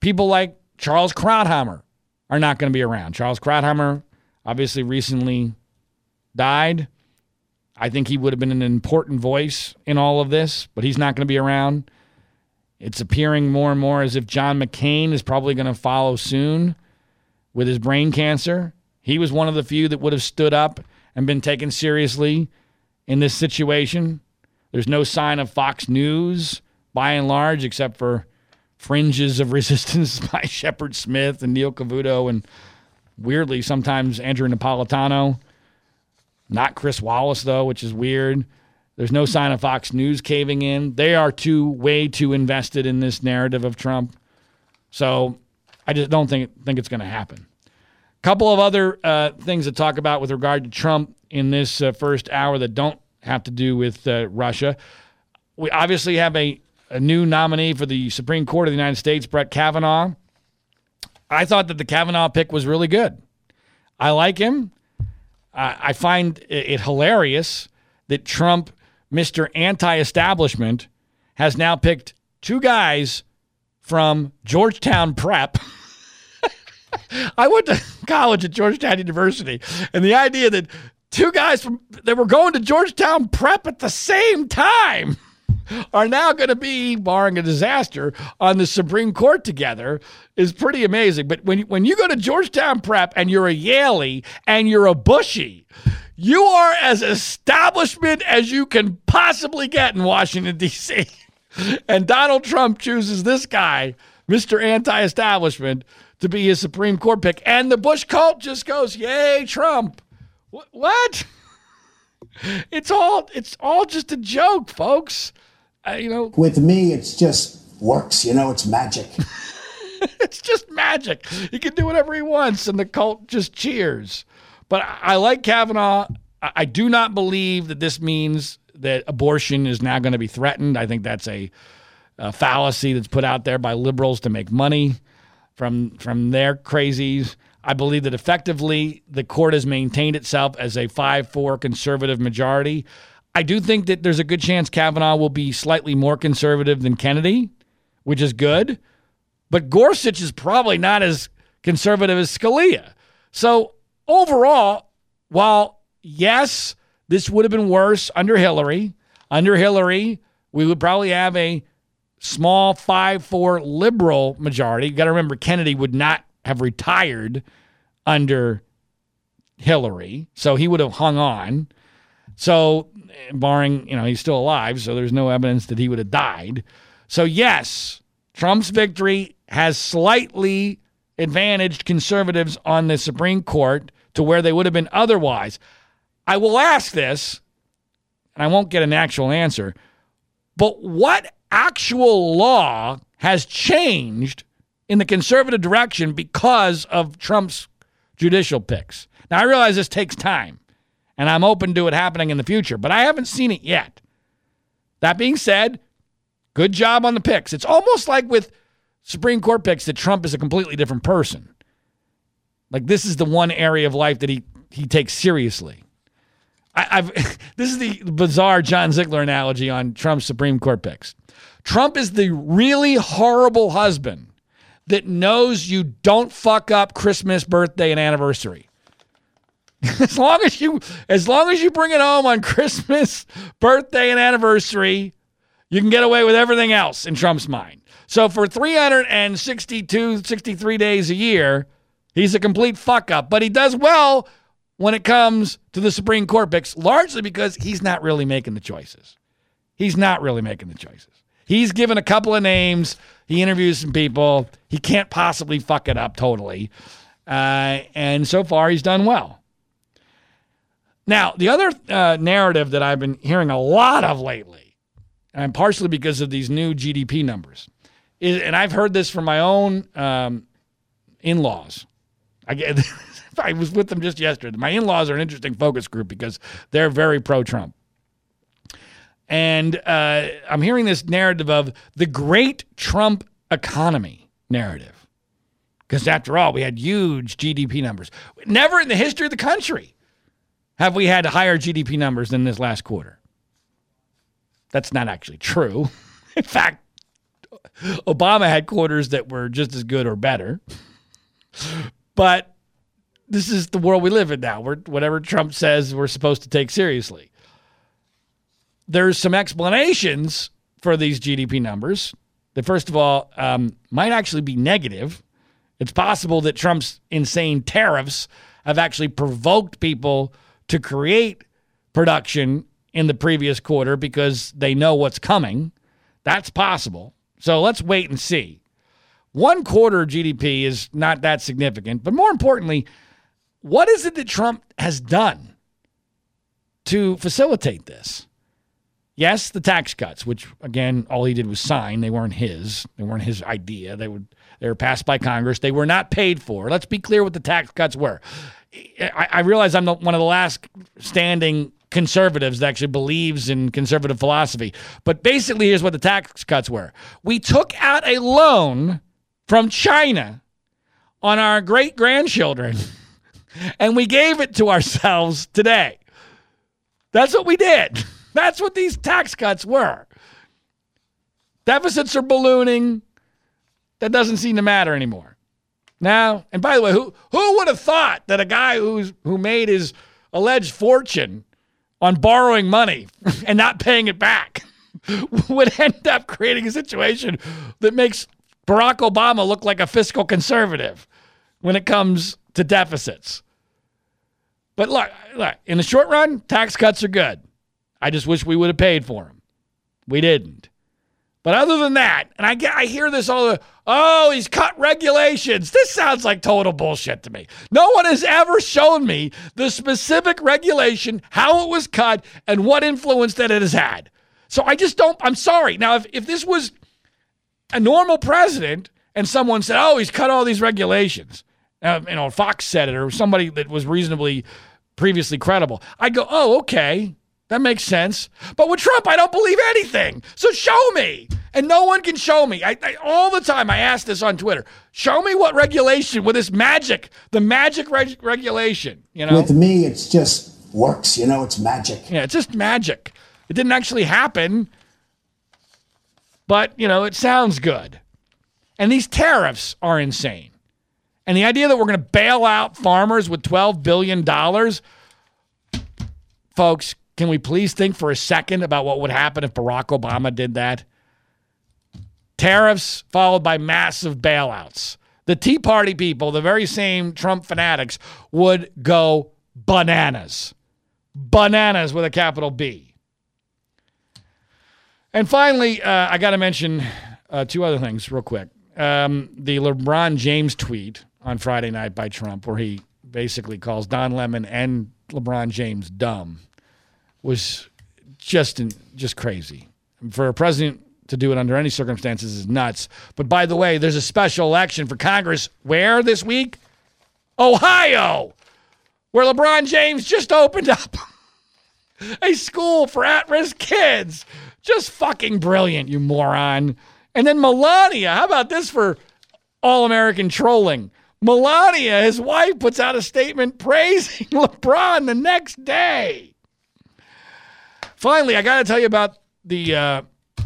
people like Charles Krauthammer are not going to be around. Charles Krauthammer obviously recently died. I think he would have been an important voice in all of this, but he's not going to be around. It's appearing more and more as if John McCain is probably going to follow soon with his brain cancer. He was one of the few that would have stood up and been taken seriously in this situation. There's no sign of Fox News, by and large, except for fringes of resistance by Shepard Smith and Neil Cavuto and, weirdly, sometimes Andrew Napolitano. Not Chris Wallace, though, which is weird. There's no sign of Fox News caving in. They are way too invested in this narrative of Trump. So I just don't think it's going to happen. A couple of other things to talk about with regard to Trump in this first hour that don't have to do with Russia. We obviously have a new nominee for the Supreme Court of the United States, Brett Kavanaugh. I thought that the Kavanaugh pick was really good. I like him. I find it hilarious that Trump, Mr. Anti-Establishment, has now picked two guys from Georgetown Prep. I went to college at Georgetown University, and the idea that two guys that were going to Georgetown Prep at the same time are now going to be, barring a disaster, on the Supreme Court together is pretty amazing. But when you go to Georgetown Prep and you're a Yaley and you're a Bushy, you are as establishment as you can possibly get in Washington, D.C. And Donald Trump chooses this guy, Mr. Anti-Establishment, to be his Supreme Court pick. And the Bush cult just goes, yay, Trump. What? It's all just a joke, folks. With me, it's just works. It's magic. It's just magic. He can do whatever he wants, and the cult just cheers. But I like Kavanaugh. I do not believe that this means that abortion is now going to be threatened. I think that's a fallacy that's put out there by liberals to make money from their crazies. I believe that effectively the court has maintained itself as a 5-4 conservative majority. I do think that there's a good chance Kavanaugh will be slightly more conservative than Kennedy, which is good. But Gorsuch is probably not as conservative as Scalia. So overall, while, yes, this would have been worse under Hillary, we would probably have a small 5-4 liberal majority. You got to remember, Kennedy would not have retired under Hillary, so he would have hung on. So barring, he's still alive, so there's no evidence that he would have died. So yes, Trump's victory has slightly advantaged conservatives on the Supreme Court to where they would have been otherwise. I will ask this, and I won't get an actual answer, but what actual law has changed in the conservative direction because of Trump's judicial picks? Now, I realize this takes time, and I'm open to it happening in the future, but I haven't seen it yet. That being said, good job on the picks. It's almost like with Supreme Court picks that Trump is a completely different person. Like, this is the one area of life that he takes seriously. This is the bizarre John Ziegler analogy on Trump's Supreme Court picks. Trump is the really horrible husband that knows you don't fuck up Christmas, birthday, and anniversary. As long as you bring it home on Christmas, birthday, and anniversary, you can get away with everything else in Trump's mind. So for 63 days a year, he's a complete fuck up. But he does well when it comes to the Supreme Court picks, largely because he's not really making the choices. He's given a couple of names. He interviews some people. He can't possibly fuck it up totally. And so far, he's done well. Now, the other narrative that I've been hearing a lot of lately, and partially because of these new GDP numbers, is, and I've heard this from my own in-laws. I was with them just yesterday. My in-laws are an interesting focus group because they're very pro-Trump. And I'm hearing this narrative of the great Trump economy narrative. Because after all, we had huge GDP numbers. Never in the history of the country have we had higher GDP numbers than this last quarter. That's not actually true. In fact, Obama had quarters that were just as good or better. But this is the world we live in now. Whatever Trump says, we're supposed to take seriously. There's some explanations for these GDP numbers that, first of all, might actually be negative. It's possible that Trump's insane tariffs have actually provoked people to create production in the previous quarter because they know what's coming. That's possible. So let's wait and see. One quarter GDP is not that significant. But more importantly, what is it that Trump has done to facilitate this? Yes, the tax cuts, which, again, all he did was sign. They weren't his. They weren't his idea. They were passed by Congress. They were not paid for. Let's be clear what the tax cuts were. I realize I'm one of the last standing conservatives that actually believes in conservative philosophy. But basically, here's what the tax cuts were. We took out a loan from China on our great-grandchildren, and we gave it to ourselves today. That's what we did. That's what these tax cuts were. Deficits are ballooning. That doesn't seem to matter anymore. Now, and by the way, who would have thought that a guy who made his alleged fortune on borrowing money and not paying it back would end up creating a situation that makes Barack Obama look like a fiscal conservative when it comes to deficits? But look, in the short run, tax cuts are good. I just wish we would have paid for him. We didn't. But other than that, and I hear this all the, oh, he's cut regulations. This sounds like total bullshit to me. No one has ever shown me the specific regulation, how it was cut, and what influence that it has had. So I just don't, I'm sorry. Now, if this was a normal president and someone said, oh, he's cut all these regulations, Fox said it or somebody that was reasonably previously credible, I'd go, oh, okay. That makes sense. But with Trump, I don't believe anything. So show me. And no one can show me. I all the time I ask this on Twitter. Show me what regulation, with this magic, the magic regulation. You know? With me, it's just works. You know, it's magic. Yeah, it's just magic. It didn't actually happen. But, you know, it sounds good. And these tariffs are insane. And the idea that we're going to bail out farmers with $12 billion, folks, can we please think for a second about what would happen if Barack Obama did that? Tariffs followed by massive bailouts. The Tea Party people, the very same Trump fanatics, would go bananas. Bananas with a capital B. And finally, I got to mention two other things real quick. The LeBron James tweet on Friday night by Trump, where he basically calls Don Lemon and LeBron James dumb, was just crazy. For a president to do it under any circumstances is nuts. But by the way, there's a special election for Congress where this week? Ohio, where LeBron James just opened up a school for at-risk kids. Just fucking brilliant, you moron. And then Melania, how about this for all-American trolling? Melania, his wife, puts out a statement praising LeBron the next day. Finally, I got to tell you about the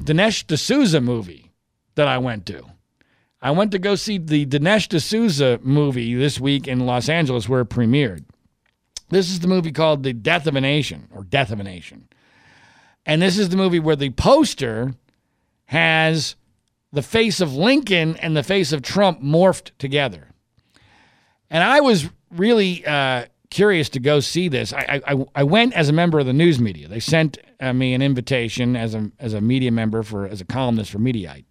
Dinesh D'Souza movie that I went to. I went to go see the Dinesh D'Souza movie this week in Los Angeles where it premiered. This is the movie called The Death of a Nation, or Death of a Nation. And this is the movie where the poster has the face of Lincoln and the face of Trump morphed together. And I was really curious to go see this. I went as a member of the news media. They sent me an invitation as a media member as a columnist for Mediaite.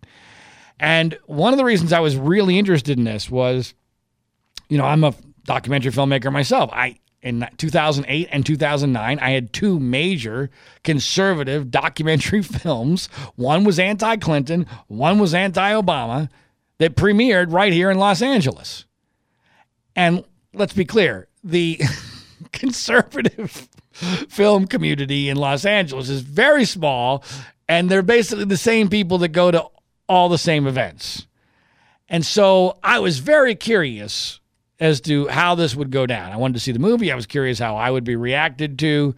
And one of the reasons I was really interested in this was, you know, I'm a documentary filmmaker myself. In 2008 and 2009, I had two major conservative documentary films. One was anti-Clinton, one was anti-Obama, that premiered right here in Los Angeles. And let's be clear, the conservative film community in Los Angeles is very small, and they're basically the same people that go to all the same events. And so I was very curious as to how this would go down. I wanted to see the movie. I was curious how I would be reacted to.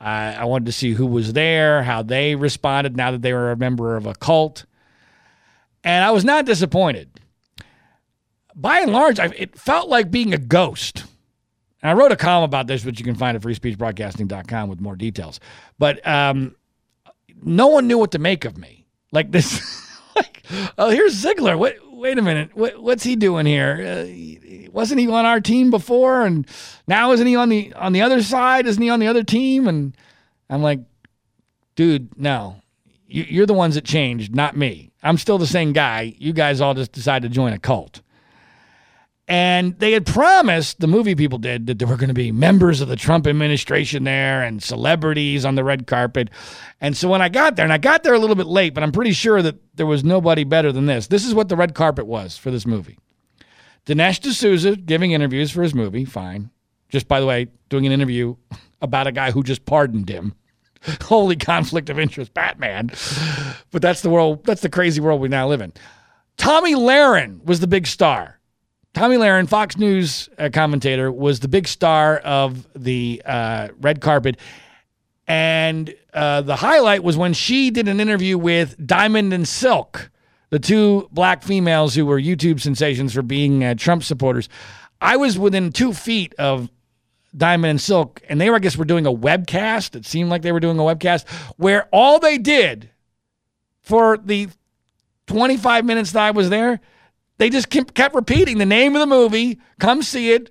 I wanted to see who was there, how they responded now that they were a member of a cult. And I was not disappointed. By and large, it felt like being a ghost. And I wrote a column about this, which you can find at freespeechbroadcasting.com with more details. But no one knew what to make of me. Like this like, oh, here's Ziegler. Wait a minute. What's he doing here? Wasn't he on our team before? And now isn't he on the other side? Isn't he on the other team? And I'm like, dude, no. You're the ones that changed, not me. I'm still the same guy. You guys all just decided to join a cult. And they had promised, the movie people did, that there were going to be members of the Trump administration there and celebrities on the red carpet. And so when I got there, and I got there a little bit late, but I'm pretty sure that there was nobody better than this. This is what the red carpet was for this movie. Dinesh D'Souza giving interviews for his movie, fine. Just, by the way, doing an interview about a guy who just pardoned him. Holy conflict of interest, Batman. But that's the world. That's the crazy world we now live in. Tomi Lahren was the big star. Tomi Lahren, Fox News commentator, was the big star of the red carpet. And the highlight was when she did an interview with Diamond and Silk, the two black females who were YouTube sensations for being Trump supporters. I was within 2 feet of Diamond and Silk, and they were, I guess, were doing a webcast. It seemed like they were doing a webcast where all they did for the 25 minutes that I was there, they just kept repeating the name of the movie, come see it.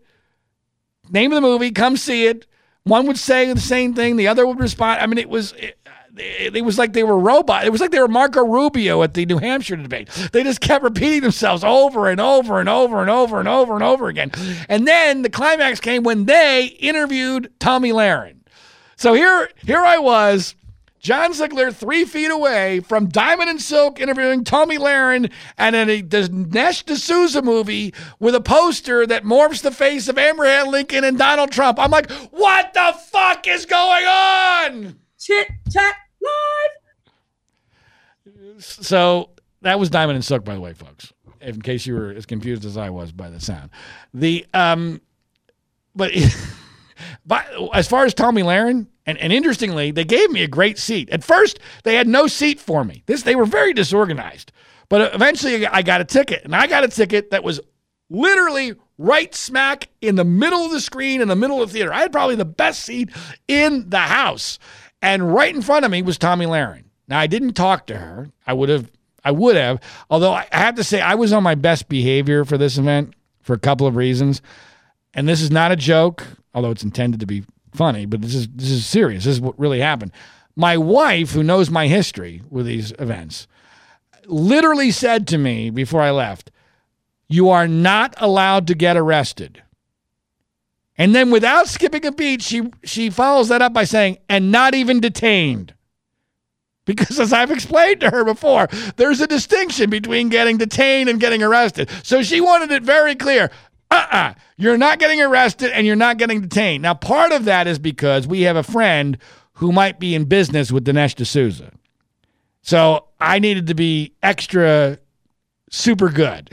Name of the movie, come see it. One would say the same thing. The other would respond. I mean, it was like they were robots. It was like they were Marco Rubio at the New Hampshire debate. They just kept repeating themselves over and over and over and over and over and over again. And then the climax came when they interviewed Tomi Lahren. So here I was, John Ziegler, 3 feet away from Diamond and Silk interviewing Tomi Lahren, and then a Dinesh D'Souza movie with a poster that morphs the face of Abraham Lincoln and Donald Trump. I'm like, what the fuck is going on? Chit chat live. So that was Diamond and Silk, by the way, folks, in case you were as confused as I was by the sound. But as far as Tomi Lahren. And interestingly, they gave me a great seat. At first, they had no seat for me. They were very disorganized. But eventually, I got a ticket. And I got a ticket that was literally right smack in the middle of the screen, in the middle of the theater. I had probably the best seat in the house. And right in front of me was Tomi Lahren. Now, I didn't talk to her. I would have. Although, I have to say, I was on my best behavior for this event for a couple of reasons. And this is not a joke, although it's intended to be funny, but this is serious. This is what really happened. My wife, who knows my history with these events, literally said to me before I left, "You are not allowed to get arrested." And then, without skipping a beat, she follows that up by saying, "And not even detained." Because as I've explained to her before, there's a distinction between getting detained and getting arrested. So she wanted it very clear. You're not getting arrested and you're not getting detained. Now, part of that is because we have a friend who might be in business with Dinesh D'Souza. So I needed to be extra super good.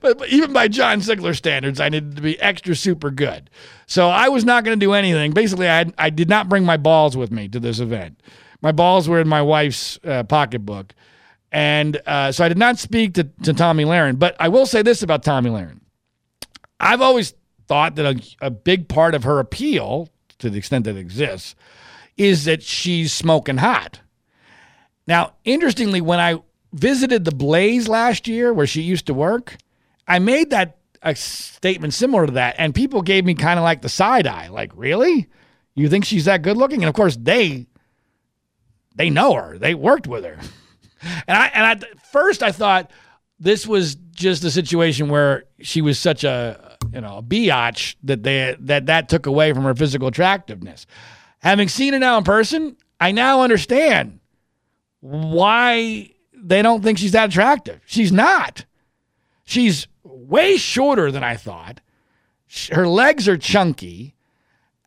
but even by John Ziegler standards, I needed to be extra super good. So I was not going to do anything. Basically, I did not bring my balls with me to this event. My balls were in my wife's pocketbook. And so I did not speak to Tomi Lahren. But I will say this about Tomi Lahren. I've always thought that a big part of her appeal, to the extent that it exists, is that she's smoking hot. Now, interestingly, when I visited the Blaze last year where she used to work, I made that a statement similar to that, and people gave me kind of like the side eye, like, really? You think she's that good looking? And, of course, they know her. They worked with her. And first I thought this was just a situation where she was such a biatch that that took away from her physical attractiveness. Having seen her now in person, I now understand why they don't think she's that attractive. She's not. She's way shorter than I thought. Her legs are chunky.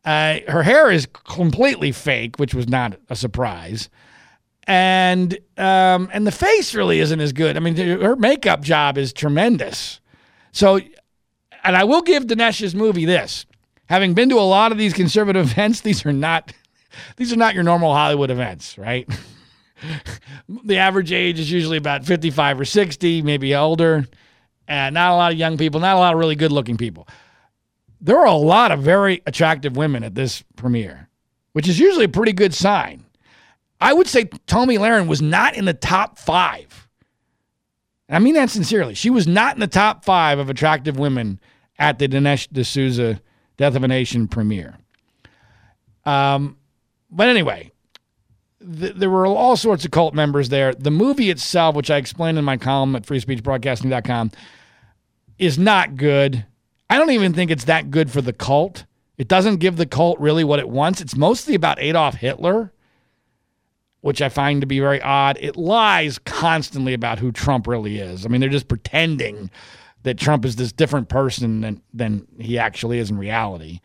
Her hair is completely fake, which was not a surprise. And the face really isn't as good. I mean, her makeup job is tremendous. So, and I will give Dinesh's movie this. Having been to a lot of these conservative events, these are not your normal Hollywood events, right? The average age is usually about 55 or 60, maybe older. And not a lot of young people, not a lot of really good-looking people. There are a lot of very attractive women at this premiere, which is usually a pretty good sign. I would say Tomi Lahren was not in the top 5 And I mean that sincerely. She was not in the top 5 of attractive women at the Dinesh D'Souza Death of a Nation premiere. But anyway, there were all sorts of cult members there. The movie itself, which I explained in my column at freespeechbroadcasting.com, is not good. I don't even think it's that good for the cult. It doesn't give the cult really what it wants. It's mostly about Adolf Hitler, which I find to be very odd. It lies constantly about who Trump really is. I mean, they're just pretending that Trump is this different person than he actually is in reality.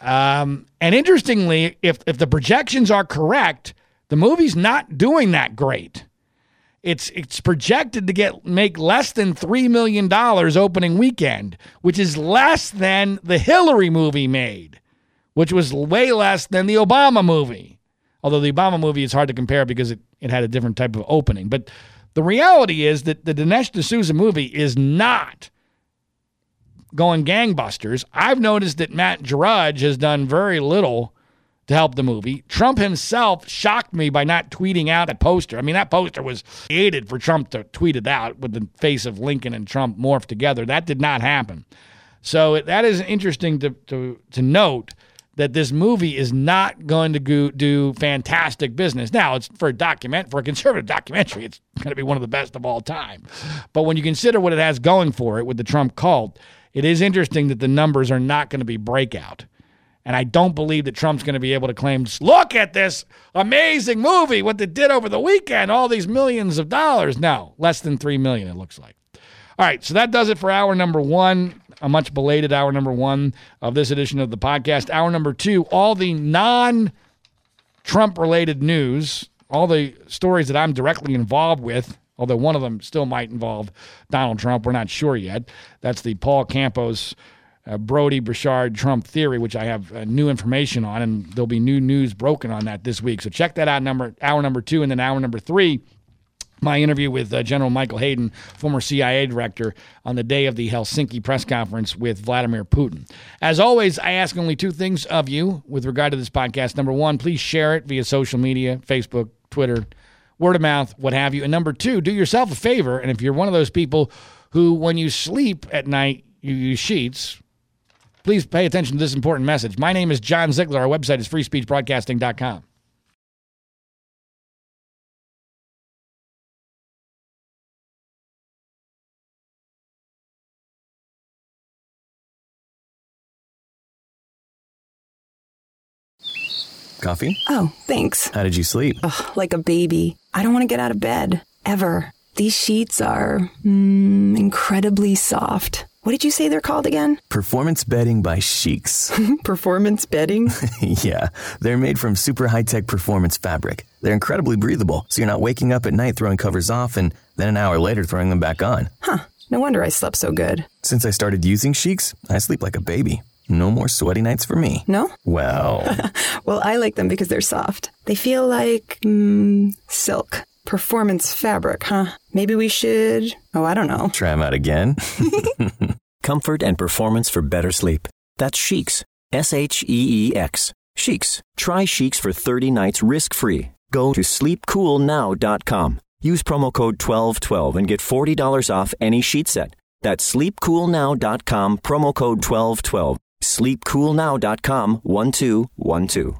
And interestingly, if the projections are correct, the movie's not doing that great. It's projected to make less than $3 million opening weekend, which is less than the Hillary movie made, which was way less than the Obama movie. Although the Obama movie is hard to compare because it had a different type of opening. But the reality is that the Dinesh D'Souza movie is not going gangbusters. I've noticed that Matt Drudge has done very little to help the movie. Trump himself shocked me by not tweeting out a poster. I mean, that poster was created for Trump to tweet it out with the face of Lincoln and Trump morphed together. That did not happen. So that is interesting to note, that this movie is not going to do fantastic business. Now, it's for a conservative documentary, it's going to be one of the best of all time. But when you consider what it has going for it with the Trump cult, it is interesting that the numbers are not going to be breakout. And I don't believe that Trump's going to be able to claim, look at this amazing movie, what they did over the weekend, all these millions of dollars. No, less than $3 million, it looks like. All right, so that does it for hour number one, a much belated hour number one of this edition of the podcast. Hour number two, all the non-Trump related news, all the stories that I'm directly involved with, although one of them still might involve Donald Trump. We're not sure yet. That's the Paul Campos, Brody Burchard Trump theory, which I have new information on, and there'll be new news broken on that this week. So check that out, hour number two, and then hour number three, my interview with General Michael Hayden, former CIA director, on the day of the Helsinki press conference with Vladimir Putin. As always, I ask only two things of you with regard to this podcast. Number one, please share it via social media, Facebook, Twitter, word of mouth, what have you. And number two, do yourself a favor, and if you're one of those people who, when you sleep at night, you use sheets, please pay attention to this important message. My name is John Ziegler. Our website is freespeechbroadcasting.com. Coffee? Oh, thanks. How did you sleep? Ugh, like a baby. I don't want to get out of bed. Ever. These sheets are incredibly soft. What did you say they're called again? Performance bedding by SHEEX. Performance bedding? Yeah. They're made from super high-tech performance fabric. They're incredibly breathable, so you're not waking up at night throwing covers off and then an hour later throwing them back on. Huh. No wonder I slept so good. Since I started using SHEEX, I sleep like a baby. No more sweaty nights for me. No? Well. Well, I like them because they're soft. They feel like silk. Performance fabric, huh? Maybe we should... Oh, I don't know. Try them out again. Comfort and performance for better sleep. That's SHEEX. SHEEX. SHEEX. Try SHEEX for 30 nights risk-free. Go to sleepcoolnow.com. Use promo code 1212 and get $40 off any sheet set. That's sleepcoolnow.com, promo code 1212. sleepcoolnow.com 1212.